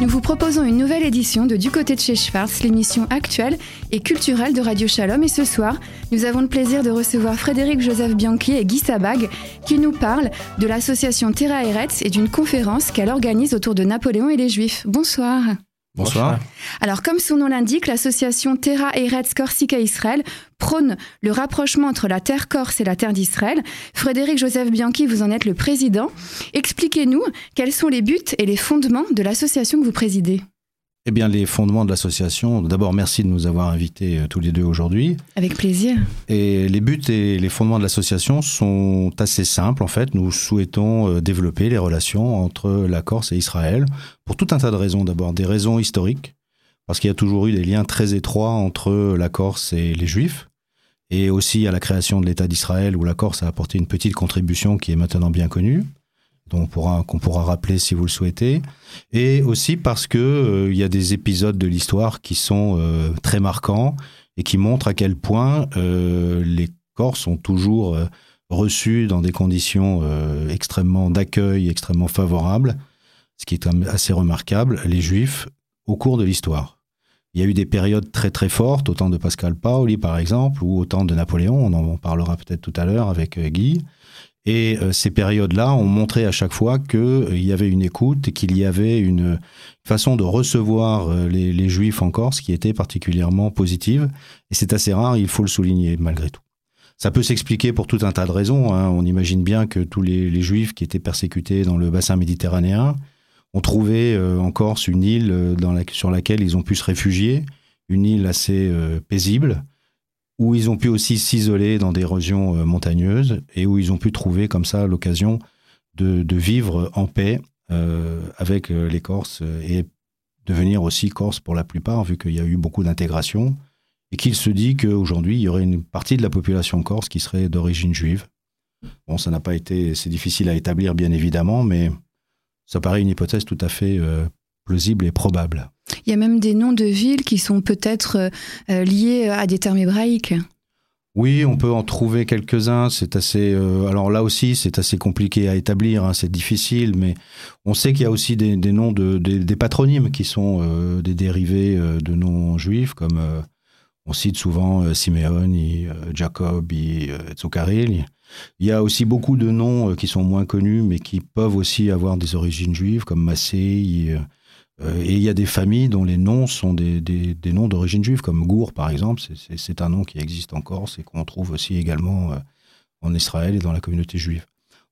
Nous vous proposons une nouvelle édition de Du Côté de chez Schwartz, l'émission actuelle et culturelle de Radio Chalom. Et ce soir, nous avons le plaisir de recevoir Frédéric-Joseph Bianchi et Guy Sabag qui nous parlent de l'association Terra Eretz et d'une conférence qu'elle organise autour de Napoléon et les Juifs. Bonsoir. Bonsoir. Alors, comme son nom l'indique, l'association Terra Eretz Corsica Israël prône le rapprochement entre la terre corse et la terre d'Israël. Frédéric-Joseph Bianchi, vous en êtes le président. Expliquez-nous quels sont les buts et les fondements de l'association que vous présidez. Eh bien, les fondements de l'association, d'abord, merci de nous avoir invités tous les deux aujourd'hui. Avec plaisir. Et les buts et les fondements de l'association sont assez simples, en fait. Nous souhaitons développer les relations entre la Corse et Israël pour tout un tas de raisons. D'abord, des raisons historiques, parce qu'il y a toujours eu des liens très étroits entre la Corse et les Juifs, et aussi à la création de l'État d'Israël, où la Corse a apporté une petite contribution qui est maintenant bien connue, qu'on pourra rappeler si vous le souhaitez, et aussi parce que y a des épisodes de l'histoire qui sont très marquants et qui montrent à quel point les Corses ont toujours reçu dans des conditions extrêmement d'accueil, extrêmement favorables, ce qui est assez remarquable, les Juifs au cours de l'histoire. Il y a eu des périodes très très fortes, au temps de Pascal Paoli par exemple, ou au temps de Napoléon, on en parlera peut-être tout à l'heure avec Guy. Et ces périodes-là ont montré à chaque fois qu'il y avait une écoute et qu'il y avait une façon de recevoir les Juifs en Corse qui était particulièrement positive. Et c'est assez rare, il faut le souligner malgré tout. Ça peut s'expliquer pour tout un tas de raisons, hein. On imagine bien que tous les Juifs qui étaient persécutés dans le bassin méditerranéen ont trouvé en Corse une île sur laquelle ils ont pu se réfugier, une île assez paisible, où ils ont pu aussi s'isoler dans des régions montagneuses et où ils ont pu trouver comme ça l'occasion de vivre en paix avec les Corses et devenir aussi Corses pour la plupart, vu qu'il y a eu beaucoup d'intégration, et qu'il se dit qu'aujourd'hui, il y aurait une partie de la population corse qui serait d'origine juive. Bon, ça n'a pas été... C'est difficile à établir, bien évidemment, mais ça paraît une hypothèse tout à fait plausible et probable. Il y a même des noms de villes qui sont peut-être liés à des termes hébraïques. Oui, on peut en trouver quelques-uns. C'est assez, alors là aussi, c'est assez compliqué à établir, hein, c'est difficile, mais on sait qu'il y a aussi des noms, des patronymes qui sont des dérivés de noms juifs, comme on cite souvent Simeon, Jacob, Tzokaril. Il y a aussi beaucoup de noms qui sont moins connus, mais qui peuvent aussi avoir des origines juives, comme Massé. Et il y a des familles dont les noms sont des noms d'origine juive, comme Gour, par exemple. C'est un nom qui existe en Corse et qu'on trouve aussi également en Israël et dans la communauté juive.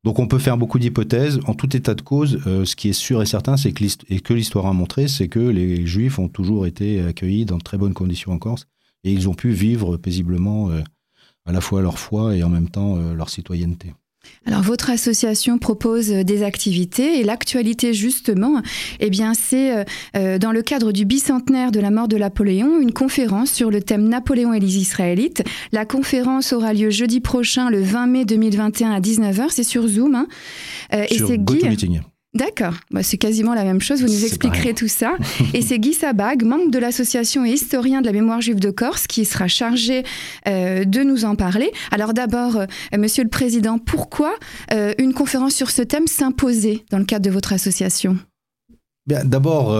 Donc on peut faire beaucoup d'hypothèses. En tout état de cause, ce qui est sûr et certain, c'est que l'histoire a montré, c'est que les Juifs ont toujours été accueillis dans de très bonnes conditions en Corse. Et ils ont pu vivre paisiblement à la fois leur foi et en même temps leur citoyenneté. Alors, votre association propose des activités et l'actualité, justement, eh bien, c'est dans le cadre du bicentenaire de la mort de Napoléon, une conférence sur le thème Napoléon et les Israélites. La conférence aura lieu jeudi prochain, le 20 mai 2021 à 19h. C'est sur Zoom. Hein. Sur GoToMeeting. D'accord, bah, c'est quasiment la même chose, vous nous expliquerez tout ça. Et c'est Guy Sabag, membre de l'association et historien de la mémoire juive de Corse, qui sera chargé de nous en parler. Alors d'abord, Monsieur le Président, pourquoi une conférence sur ce thème s'imposait dans le cadre de votre association ? Bien, d'abord,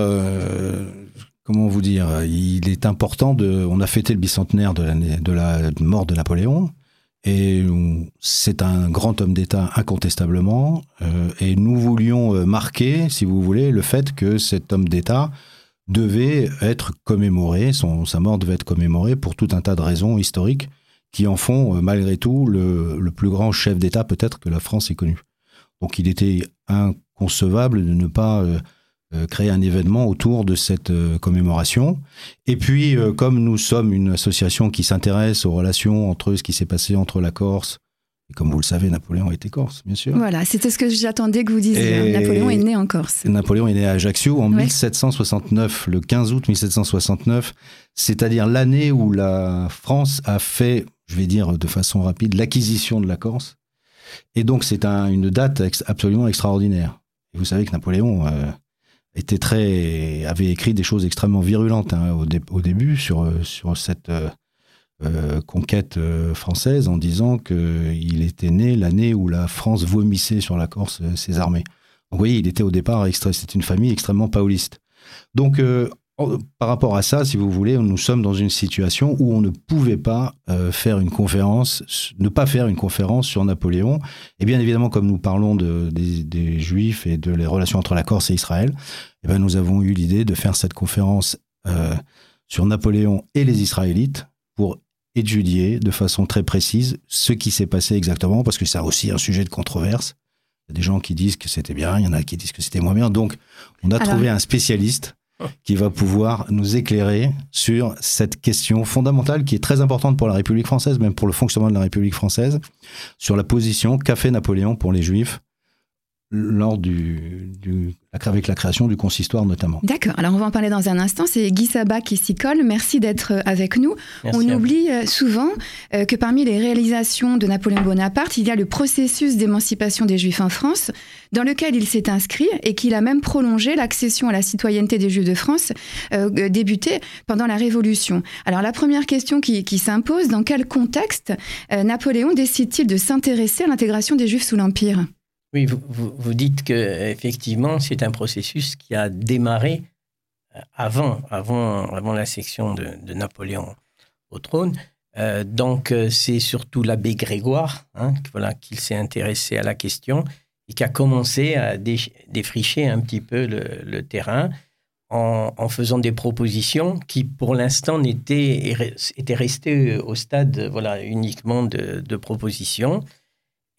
comment vous dire, il est important, on a fêté le bicentenaire de la mort de Napoléon. Et c'est un grand homme d'État incontestablement, et nous voulions marquer, si vous voulez, le fait que cet homme d'État devait être commémoré, sa mort devait être commémorée pour tout un tas de raisons historiques qui en font malgré tout le plus grand chef d'État peut-être que la France ait connu. Donc il était inconcevable de ne pas créer un événement autour de cette commémoration. Et puis, comme nous sommes une association qui s'intéresse aux relations entre ce qui s'est passé entre la Corse, et comme vous le savez, Napoléon était corse, bien sûr. Voilà, c'était ce que j'attendais que vous disiez. Napoléon est né en Corse. Napoléon est né à Ajaccio en 1769, le 15 août 1769, c'est-à-dire l'année où la France a fait, je vais dire de façon rapide, l'acquisition de la Corse. Et donc, c'est une date absolument extraordinaire. Et vous savez que Napoléon... avait écrit des choses extrêmement virulentes, hein, au début sur cette conquête française, en disant qu'il était né l'année où la France vomissait sur la Corse ses armées. Donc, vous voyez, il était au départ, c'est une famille extrêmement pauliste. Donc, par rapport à ça, si vous voulez, nous sommes dans une situation où on ne pouvait pas faire une conférence, ne pas faire une conférence sur Napoléon. Et bien évidemment, comme nous parlons des Juifs et de les relations entre la Corse et Israël, et bien nous avons eu l'idée de faire cette conférence sur Napoléon et les Israélites pour étudier de façon très précise ce qui s'est passé exactement, parce que c'est aussi un sujet de controverse. Il y a des gens qui disent que c'était bien, il y en a qui disent que c'était moins bien. Donc, on a trouvé un spécialiste qui va pouvoir nous éclairer sur cette question fondamentale qui est très importante pour la République française, même pour le fonctionnement de la République française, sur la position qu'a fait Napoléon pour les Juifs lors avec la création du consistoire notamment. D'accord, alors on va en parler dans un instant, c'est Guy Sabag qui s'y colle, merci d'être avec nous. Merci. On oublie souvent que parmi les réalisations de Napoléon Bonaparte, il y a le processus d'émancipation des Juifs en France, dans lequel il s'est inscrit et qu'il a même prolongé l'accession à la citoyenneté des Juifs de France, débutée pendant la Révolution. Alors la première question qui s'impose, dans quel contexte Napoléon décide-t-il de s'intéresser à l'intégration des Juifs sous l'Empire ? Oui, vous dites qu'effectivement, c'est un processus qui a démarré avant l'ascension de Napoléon au trône. Donc, c'est surtout l'abbé Grégoire qu'il s'est intéressé à la question et qui a commencé à défricher un petit peu le terrain en faisant des propositions qui, pour l'instant, étaient restées au stade uniquement de propositions.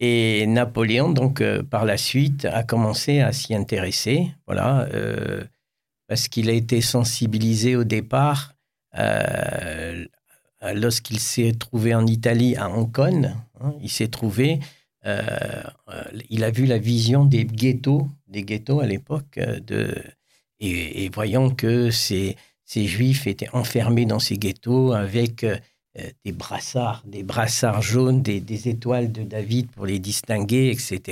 Et Napoléon, donc, par la suite, a commencé à s'y intéresser, parce qu'il a été sensibilisé au départ lorsqu'il s'est trouvé en Italie, à Anconne. Il a vu la vision des ghettos à l'époque, et voyant que ces Juifs étaient enfermés dans ces ghettos avec... des brassards jaunes, des étoiles de David pour les distinguer, etc.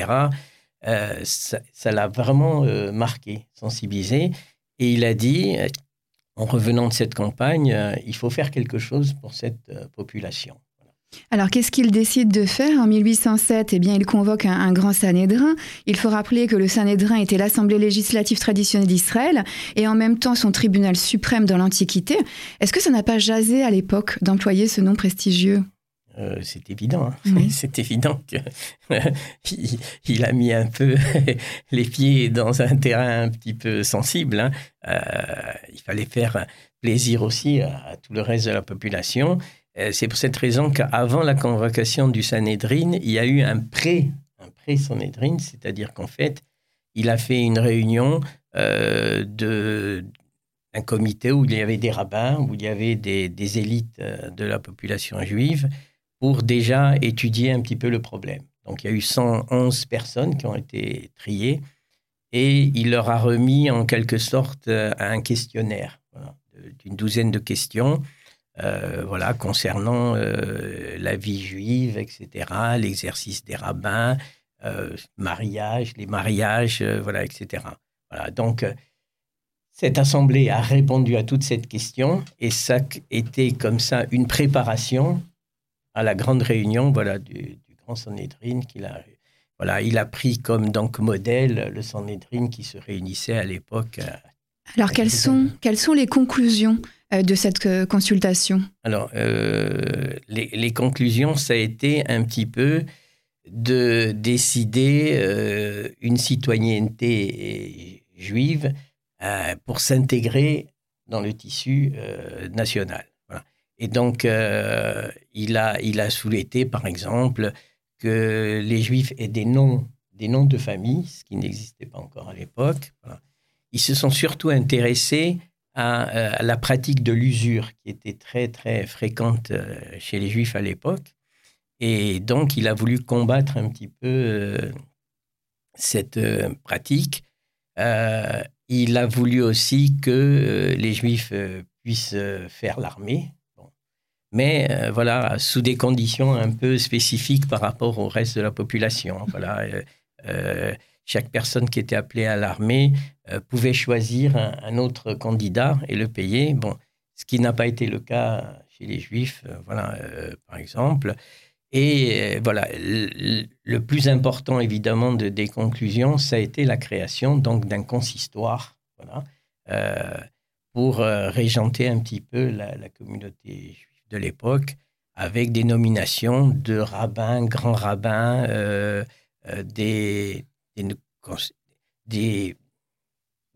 Ça l'a vraiment marqué, sensibilisé. Et il a dit, en revenant de cette campagne, il faut faire quelque chose pour cette population. Alors, qu'est-ce qu'il décide de faire ? En 1807, il convoque un grand Sanhédrin. Il faut rappeler que le Sanhédrin était l'assemblée législative traditionnelle d'Israël et en même temps son tribunal suprême dans l'Antiquité. Est-ce que ça n'a pas jasé à l'époque d'employer ce nom prestigieux ? C'est évident. Oui. C'est évident qu'il a mis un peu les pieds dans un terrain un petit peu sensible. Il fallait faire plaisir aussi à tout le reste de la population. C'est pour cette raison qu'avant la convocation du Sanhédrin, il y a eu un pré-Sanhédrin, c'est-à-dire qu'en fait, il a fait une réunion d'un comité où il y avait des rabbins, où il y avait des élites de la population juive, pour déjà étudier un petit peu le problème. Donc, il y a eu 111 personnes qui ont été triées et il leur a remis en quelque sorte un questionnaire, d'une douzaine de questions. Concernant la vie juive, etc., l'exercice des rabbins, les mariages, etc. Donc, cette assemblée a répondu à toute cette question et ça était comme ça une préparation à la grande réunion du grand Sanhédrin qu'il a eu. Il a pris comme donc modèle le Sanhédrin qui se réunissait à l'époque. Alors, quelles sont les conclusions de cette consultation ? Alors, les conclusions, ça a été un petit peu de décider une citoyenneté juive pour s'intégrer dans le tissu national. Et donc, il a souhaité, par exemple, que les Juifs aient des noms de famille, ce qui n'existait pas encore à l'époque. Ils se sont surtout intéressés à la pratique de l'usure qui était très, très fréquente chez les Juifs à l'époque. Et donc, il a voulu combattre un petit peu cette pratique. Il a voulu aussi que les Juifs puissent faire l'armée. Mais sous des conditions un peu spécifiques par rapport au reste de la population. Chaque personne qui était appelée à l'armée pouvait choisir un autre candidat et le payer. Ce qui n'a pas été le cas chez les Juifs, par exemple. Et le plus important, évidemment, des conclusions, ça a été la création donc d'un consistoire pour régenter un petit peu la communauté juive de l'époque, avec des nominations de rabbins, grands rabbins,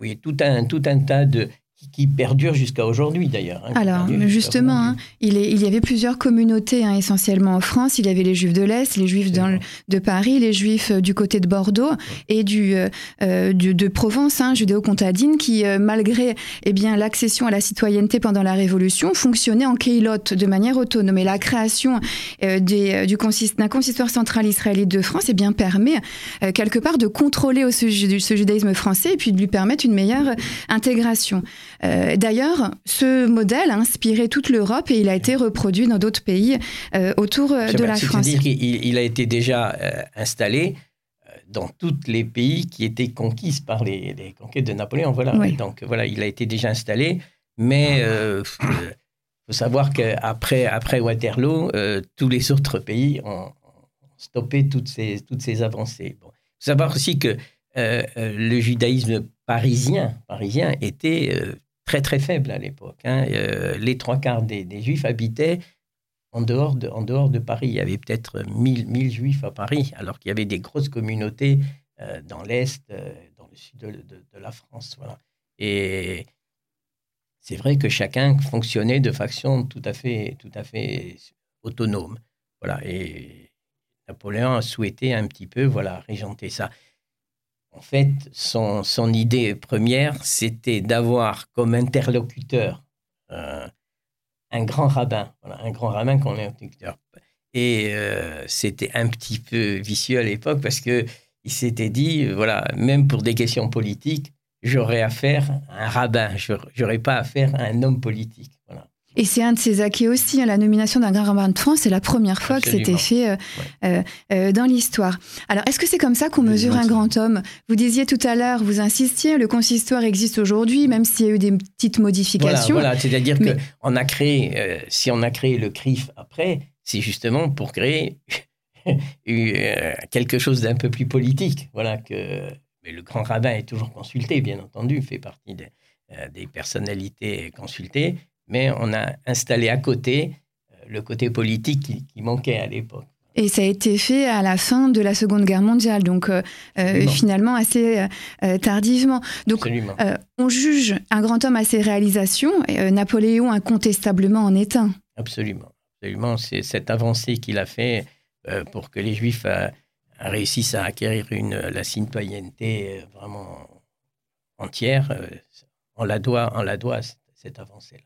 oui, tout un tas de... qui perdure jusqu'à aujourd'hui, d'ailleurs. Alors, justement, il y avait plusieurs communautés, essentiellement en France. Il y avait les Juifs de l'Est, les Juifs de Paris, les Juifs du côté de Bordeaux et de Provence, judéo-comtadine, qui, malgré l'accession à la citoyenneté pendant la Révolution, fonctionnaient en keilot de manière autonome. Et la création d'un consistoire central israélite de France permet, quelque part, de contrôler ce judaïsme français et puis de lui permettre une meilleure intégration. D'ailleurs, ce modèle a inspiré toute l'Europe et il a été reproduit dans d'autres pays autour de la France. C'est-à-dire qu'il a été déjà installé dans tous les pays qui étaient conquis par les conquêtes de Napoléon. Voilà. Oui. Donc voilà, il a été déjà installé, mais il faut savoir qu'après Waterloo, tous les autres pays ont stoppé toutes ces avancées. Bon. Il faut savoir aussi que le judaïsme parisien était très très faible à l'époque. Les trois quarts des juifs habitaient en dehors de Paris. Il y avait peut-être 1000 juifs à Paris, alors qu'il y avait des grosses communautés dans l'Est, dans le sud de la France. Voilà. Et c'est vrai que chacun fonctionnait de façon tout à fait autonome. Voilà. Et Napoléon a souhaité un petit peu régenter ça. En fait, son idée première, c'était d'avoir comme interlocuteur un grand rabbin, qu'on est interlocuteur. Et c'était un petit peu vicieux à l'époque parce qu'il s'était dit, même pour des questions politiques, j'aurais affaire à un rabbin, j'aurais pas affaire à un homme politique, Et c'est un de ses acquis aussi, la nomination d'un grand rabbin de France, c'est la première fois que c'était fait dans l'histoire. Alors, est-ce que c'est comme ça qu'on mesure un grand homme ? Vous disiez tout à l'heure, vous insistiez, le consistoire existe aujourd'hui, même s'il y a eu des petites modifications. Voilà. C'est-à-dire qu'on a créé, si on a créé le CRIF après, c'est justement pour créer quelque chose d'un peu plus politique. Mais le grand rabbin est toujours consulté, bien entendu, fait partie des personnalités consultées. Mais on a installé à côté le côté politique qui manquait à l'époque. Et ça a été fait à la fin de la Seconde Guerre mondiale, donc finalement assez tardivement. Donc, on juge un grand homme à ses réalisations, et Napoléon incontestablement en est un. Absolument. C'est cette avancée qu'il a fait pour que les Juifs réussissent à acquérir la citoyenneté vraiment entière. On la doit à cette avancée-là.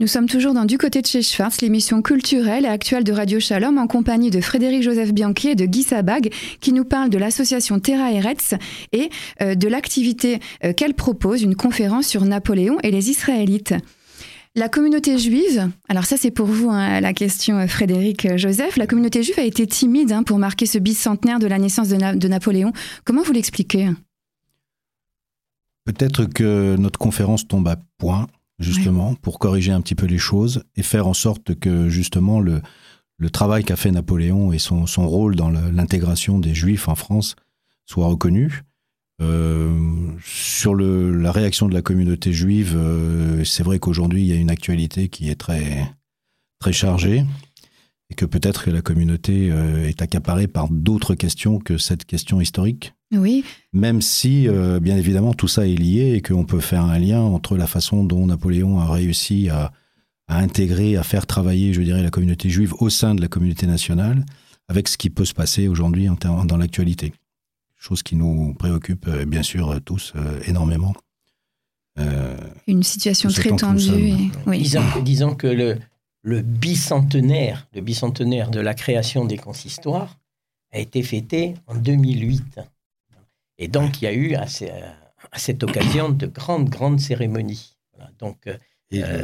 Nous sommes toujours dans Du Côté de chez Schwartz, l'émission culturelle et actuelle de Radio Chalom, en compagnie de Frédéric-Joseph Bianchi et de Guy Sabag, qui nous parle de l'association Terra Eretz et de l'activité qu'elle propose, une conférence sur Napoléon et les Israélites. La communauté juive, alors ça c'est pour vous la question Frédéric-Joseph, la communauté juive a été timide pour marquer ce bicentenaire de la naissance de Napoléon. Comment vous l'expliquez ? Peut-être que notre conférence tombe à point. Justement, pour corriger un petit peu les choses et faire en sorte que, justement, le travail qu'a fait Napoléon et son rôle dans l'intégration des Juifs en France soit reconnu. Sur la réaction de la communauté juive, c'est vrai qu'aujourd'hui, il y a une actualité qui est très, très chargée et que peut-être que la communauté est accaparée par d'autres questions que cette question historique. Oui. Même si, bien évidemment, tout ça est lié et qu'on peut faire un lien entre la façon dont Napoléon a réussi à intégrer, à faire travailler, je dirais, la communauté juive au sein de la communauté nationale, avec ce qui peut se passer aujourd'hui dans l'actualité. Chose qui nous préoccupe, bien sûr, tous énormément. Une situation très tendue. Disons que le bicentenaire de la création des consistoires a été fêté en 2008. Et donc, il y a eu à cette occasion de grandes cérémonies. Voilà. Donc,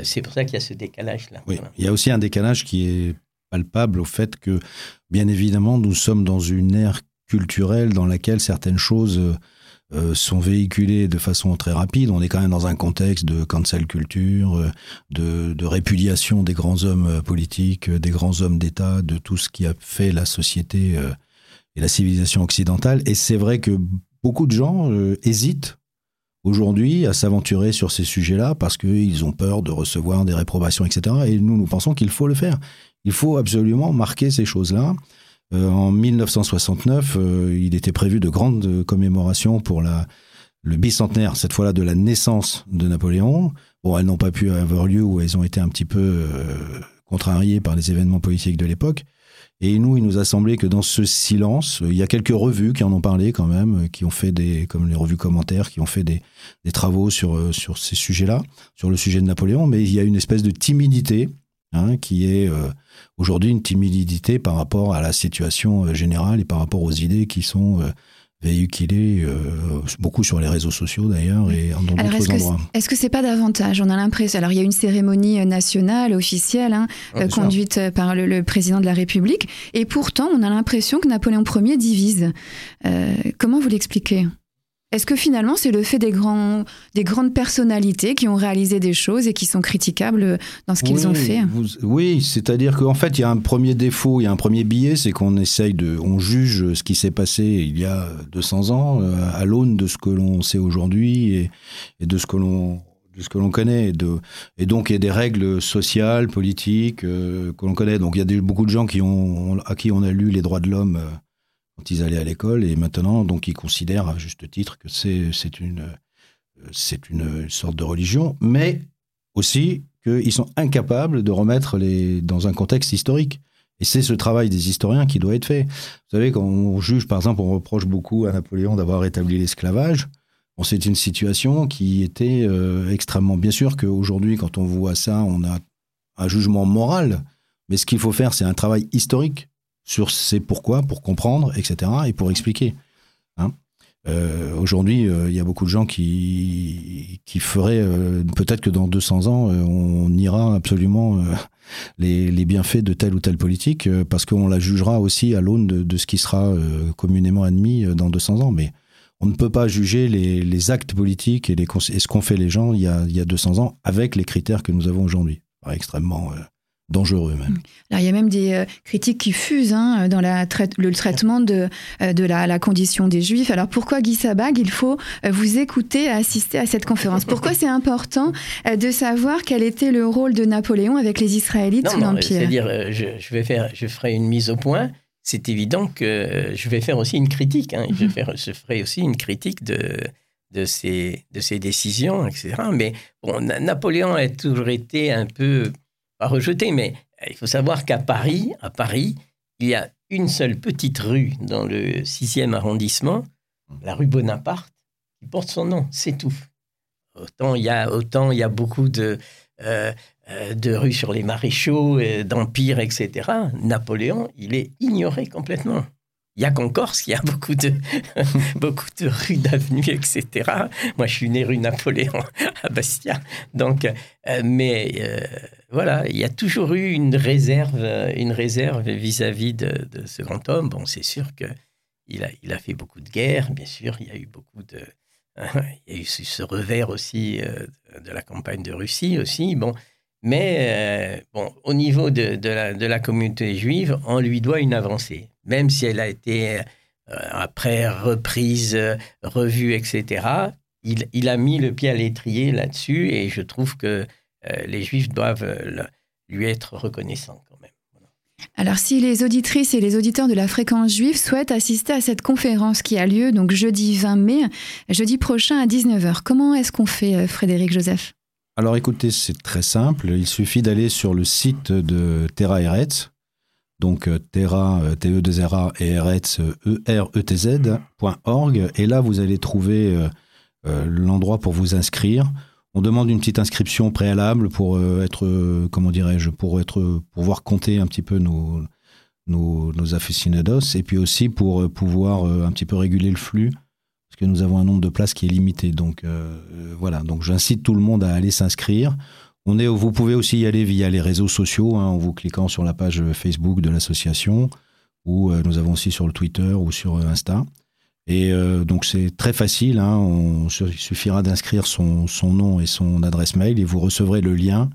c'est pour ça qu'il y a ce décalage-là. Oui, voilà. Il y a aussi un décalage qui est palpable au fait que, bien évidemment, nous sommes dans une ère culturelle dans laquelle certaines choses sont véhiculées de façon très rapide. On est quand même dans un contexte de cancel culture, de répudiation des grands hommes politiques, des grands hommes d'État, de tout ce qui a fait la société et la civilisation occidentale. Et c'est vrai que beaucoup de gens hésitent aujourd'hui à s'aventurer sur ces sujets-là parce qu'ils ont peur de recevoir des réprobations, etc. Et nous, nous pensons qu'il faut le faire. Il faut absolument marquer ces choses-là. En 1969, il était prévu de grandes commémorations pour le bicentenaire, cette fois-là, de la naissance de Napoléon. Bon, elles n'ont pas pu avoir lieu ou elles ont été un petit peu contrariées par les événements politiques de l'époque. Et nous, il nous a semblé que dans ce silence, il y a quelques revues qui en ont parlé quand même, qui ont fait comme les revues commentaires, qui ont fait des travaux sur ces sujets-là, sur le sujet de Napoléon, mais il y a une espèce de timidité, qui est aujourd'hui une timidité par rapport à la situation générale et par rapport aux idées qui sont véhiculées beaucoup sur les réseaux sociaux d'ailleurs et dans d'autres endroits. Est-ce que c'est pas davantage? On a l'impression. Alors il y a une cérémonie nationale officielle conduite par le président de la République et pourtant on a l'impression que Napoléon Ier divise. Comment vous l'expliquez? Est-ce que finalement c'est le fait des grandes personnalités qui ont réalisé des choses et qui sont critiquables dans ce qu'ils ont fait? Oui, c'est-à-dire qu'en fait il y a un premier défaut, il y a un premier biais, c'est qu'on on juge ce qui s'est passé il y a 200 ans à l'aune de ce que l'on sait aujourd'hui et de ce que l'on connaît et donc il y a des règles sociales, politiques que l'on connaît. Donc il y a beaucoup de gens à qui on a lu les droits de l'homme quand ils allaient à l'école, et maintenant, donc, ils considèrent à juste titre que c'est une sorte de religion, mais aussi qu'ils sont incapables de remettre dans un contexte historique. Et c'est ce travail des historiens qui doit être fait. Vous savez, quand on juge, par exemple, on reproche beaucoup à Napoléon d'avoir rétabli l'esclavage. Bon, c'est une situation qui était extrêmement... Bien sûr qu'aujourd'hui, quand on voit ça, on a un jugement moral, mais ce qu'il faut faire, c'est un travail historique sur ces pourquoi, pour comprendre, etc., et pour expliquer. Aujourd'hui, il y a beaucoup de gens qui feraient... peut-être que dans 200 ans, on ira absolument les bienfaits de telle ou telle politique, parce qu'on la jugera aussi à l'aune de ce qui sera communément admis dans 200 ans. Mais on ne peut pas juger les actes politiques et ce qu'ont fait les gens il y a 200 ans avec les critères que nous avons aujourd'hui. Alors, extrêmement... dangereux même. Alors, il y a même des critiques qui fusent dans le traitement de la condition des Juifs. Alors pourquoi, Guy Sabag, il faut vous écouter et assister à cette conférence? Pourquoi c'est important de savoir quel était le rôle de Napoléon avec les Israélites sous l'Empire? C'est-à-dire, je ferai une mise au point. C'est évident que je vais faire aussi une critique. Je ferai aussi une critique de ces décisions, etc. Mais bon, Napoléon a toujours été un peu... pas rejeté, mais il faut savoir qu'à Paris, il y a une seule petite rue dans le 6e arrondissement, la rue Bonaparte, qui porte son nom, c'est tout. Autant il y a beaucoup de rues sur les maréchaux, d'empires, etc. Napoléon, il est ignoré complètement. Il y a qu'en Corse, il y a beaucoup de rues, d'avenues, etc. Moi, je suis né rue Napoléon à Bastia. Donc, voilà, il y a toujours eu une réserve vis-à-vis de ce grand homme. Bon, c'est sûr qu'il a fait beaucoup de guerres, bien sûr. Il y a eu ce revers aussi de la campagne de Russie aussi. Bon, mais au niveau de la communauté juive, on lui doit une avancée. Même si elle a été après reprise, revue, etc., il a mis le pied à l'étrier là-dessus et je trouve que les Juifs doivent lui être reconnaissants quand même. Voilà. Alors, si les auditrices et les auditeurs de la Fréquence Juive souhaitent assister à cette conférence qui a lieu donc jeudi 20 mai, jeudi prochain à 19h, comment est-ce qu'on fait, Frédéric-Joseph? Alors écoutez, c'est très simple. Il suffit d'aller sur le site de Terra Eretz. Donc Terra, T-E-2-R-A et Eretz, E-R-E-T-Z.org. Et là, vous allez trouver l'endroit pour vous inscrire. On demande une petite inscription préalable pour être, comment dirais-je, pouvoir compter un petit peu nos aficionados et puis aussi pour pouvoir un petit peu réguler le flux parce que nous avons un nombre de places qui est limité. Donc voilà, donc j'incite tout le monde à aller s'inscrire. Vous pouvez aussi y aller via les réseaux sociaux, en vous cliquant sur la page Facebook de l'association, ou nous avons aussi sur le Twitter ou sur Insta. Et donc c'est très facile, il suffira d'inscrire son nom et son adresse mail et vous recevrez le lien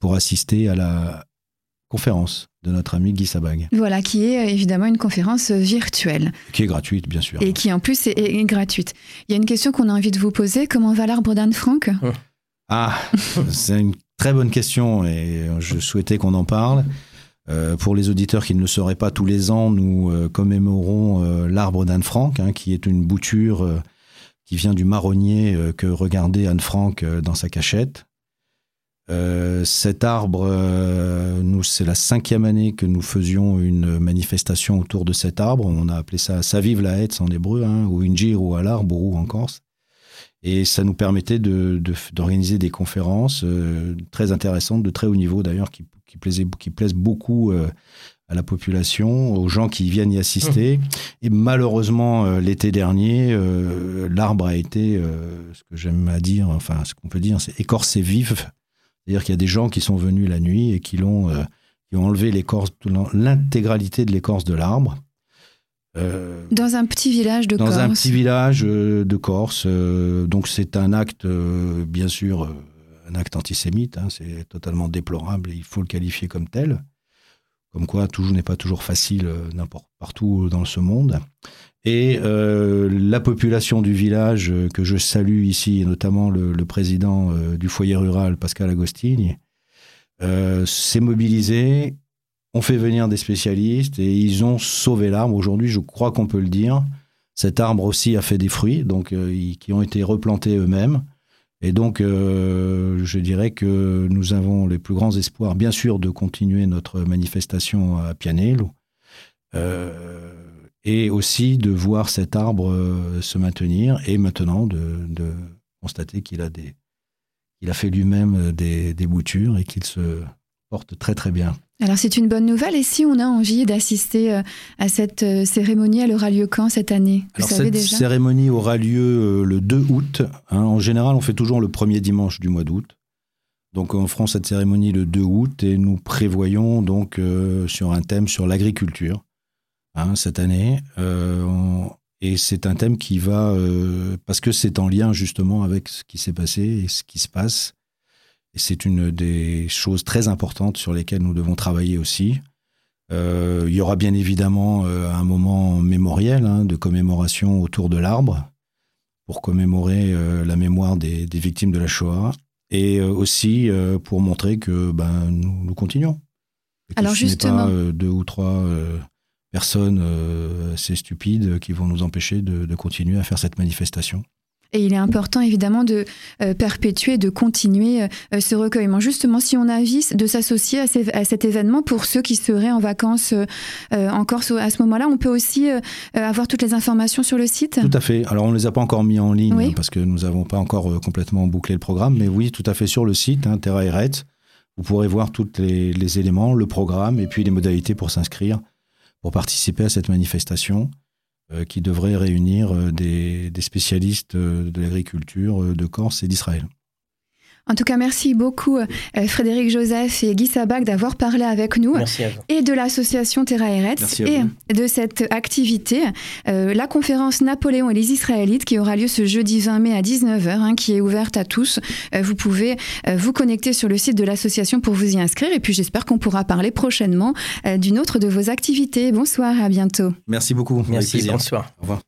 pour assister à la conférence. de notre ami Guy Sabag. Voilà, qui est évidemment une conférence virtuelle. Qui est gratuite, bien sûr. Et qui en plus est gratuite. Il y a une question qu'on a envie de vous poser. Comment va l'arbre d'Anne Frank ? Ah, c'est une très bonne question et je souhaitais qu'on en parle. Pour les auditeurs qui ne le sauraient pas, tous les ans, nous commémorons l'arbre d'Anne Frank, qui est une bouture qui vient du marronnier que regardait Anne Frank dans sa cachette. Cet arbre, nous, c'est la 5e année que nous faisions une manifestation autour de cet arbre. On a appelé ça « Saviv la Hetz » en hébreu, ou « Injir » ou « Alar » ou en Corse. Et ça nous permettait d'organiser des conférences très intéressantes, de très haut niveau d'ailleurs, qui plaisent beaucoup à la population, aux gens qui viennent y assister. Et malheureusement, l'été dernier, l'arbre a été, ce que j'aime à dire, enfin ce qu'on peut dire, c'est écorcé vif. C'est-à-dire qu'il y a des gens qui sont venus la nuit et qui ont enlevé l'écorce, l'intégralité de l'écorce de l'arbre. Dans un petit village de Corse. Dans un petit village de Corse. Donc c'est un acte, bien sûr, un acte antisémite. C'est totalement déplorable et il faut le qualifier comme tel. Comme quoi, tout n'est pas toujours facile n'importe partout dans ce monde. Et la population du village, que je salue ici, et notamment le président du foyer rural, Pascal Agostini, s'est mobilisée. On fait venir des spécialistes et ils ont sauvé l'arbre. Aujourd'hui, je crois qu'on peut le dire. Cet arbre aussi a fait des fruits, donc qui ont été replantés eux-mêmes. Et donc, je dirais que nous avons les plus grands espoirs, bien sûr, de continuer notre manifestation à Pianello, et aussi de voir cet arbre se maintenir et maintenant de constater qu'il a fait lui-même des boutures et qu'il se porte très très bien. Alors c'est une bonne nouvelle, et si on a envie d'assister à cette cérémonie, elle aura lieu quand cette année ? Vous savez déjà ? Cette cérémonie aura lieu le 2 août. En général, on fait toujours le premier dimanche du mois d'août. Donc on fera cette cérémonie le 2 août et nous prévoyons donc sur un thème sur l'agriculture cette année. Et c'est un thème qui va... parce que c'est en lien justement avec ce qui s'est passé et ce qui se passe. Et c'est une des choses très importantes sur lesquelles nous devons travailler aussi. Il y aura bien évidemment un moment mémoriel de commémoration autour de l'arbre pour commémorer la mémoire des victimes de la Shoah et aussi pour montrer que nous continuons. Et que alors ce justement, n'est pas deux ou trois personnes assez stupides qui vont nous empêcher de continuer à faire cette manifestation. Et il est important, évidemment, de perpétuer, de continuer ce recueillement. Justement, si on a envie de s'associer à cet événement, pour ceux qui seraient en vacances en Corse à ce moment-là, on peut aussi avoir toutes les informations sur le site ? Tout à fait. Alors, on ne les a pas encore mis en ligne, parce que nous n'avons pas encore complètement bouclé le programme. Mais oui, tout à fait, sur le site, Terra Eretz, vous pourrez voir tous les éléments, le programme et puis les modalités pour s'inscrire, pour participer à cette manifestation. Qui devrait réunir des spécialistes de l'agriculture de Corse et d'Israël. En tout cas, merci beaucoup Frédéric-Joseph et Guy Sabag d'avoir parlé avec nous et de l'association Terra Eretz et de cette activité. La conférence Napoléon et les Israélites qui aura lieu ce jeudi 20 mai à 19h, qui est ouverte à tous. Vous pouvez vous connecter sur le site de l'association pour vous y inscrire et puis j'espère qu'on pourra parler prochainement d'une autre de vos activités. Bonsoir, à bientôt. Merci beaucoup. Merci, bonsoir. Au revoir.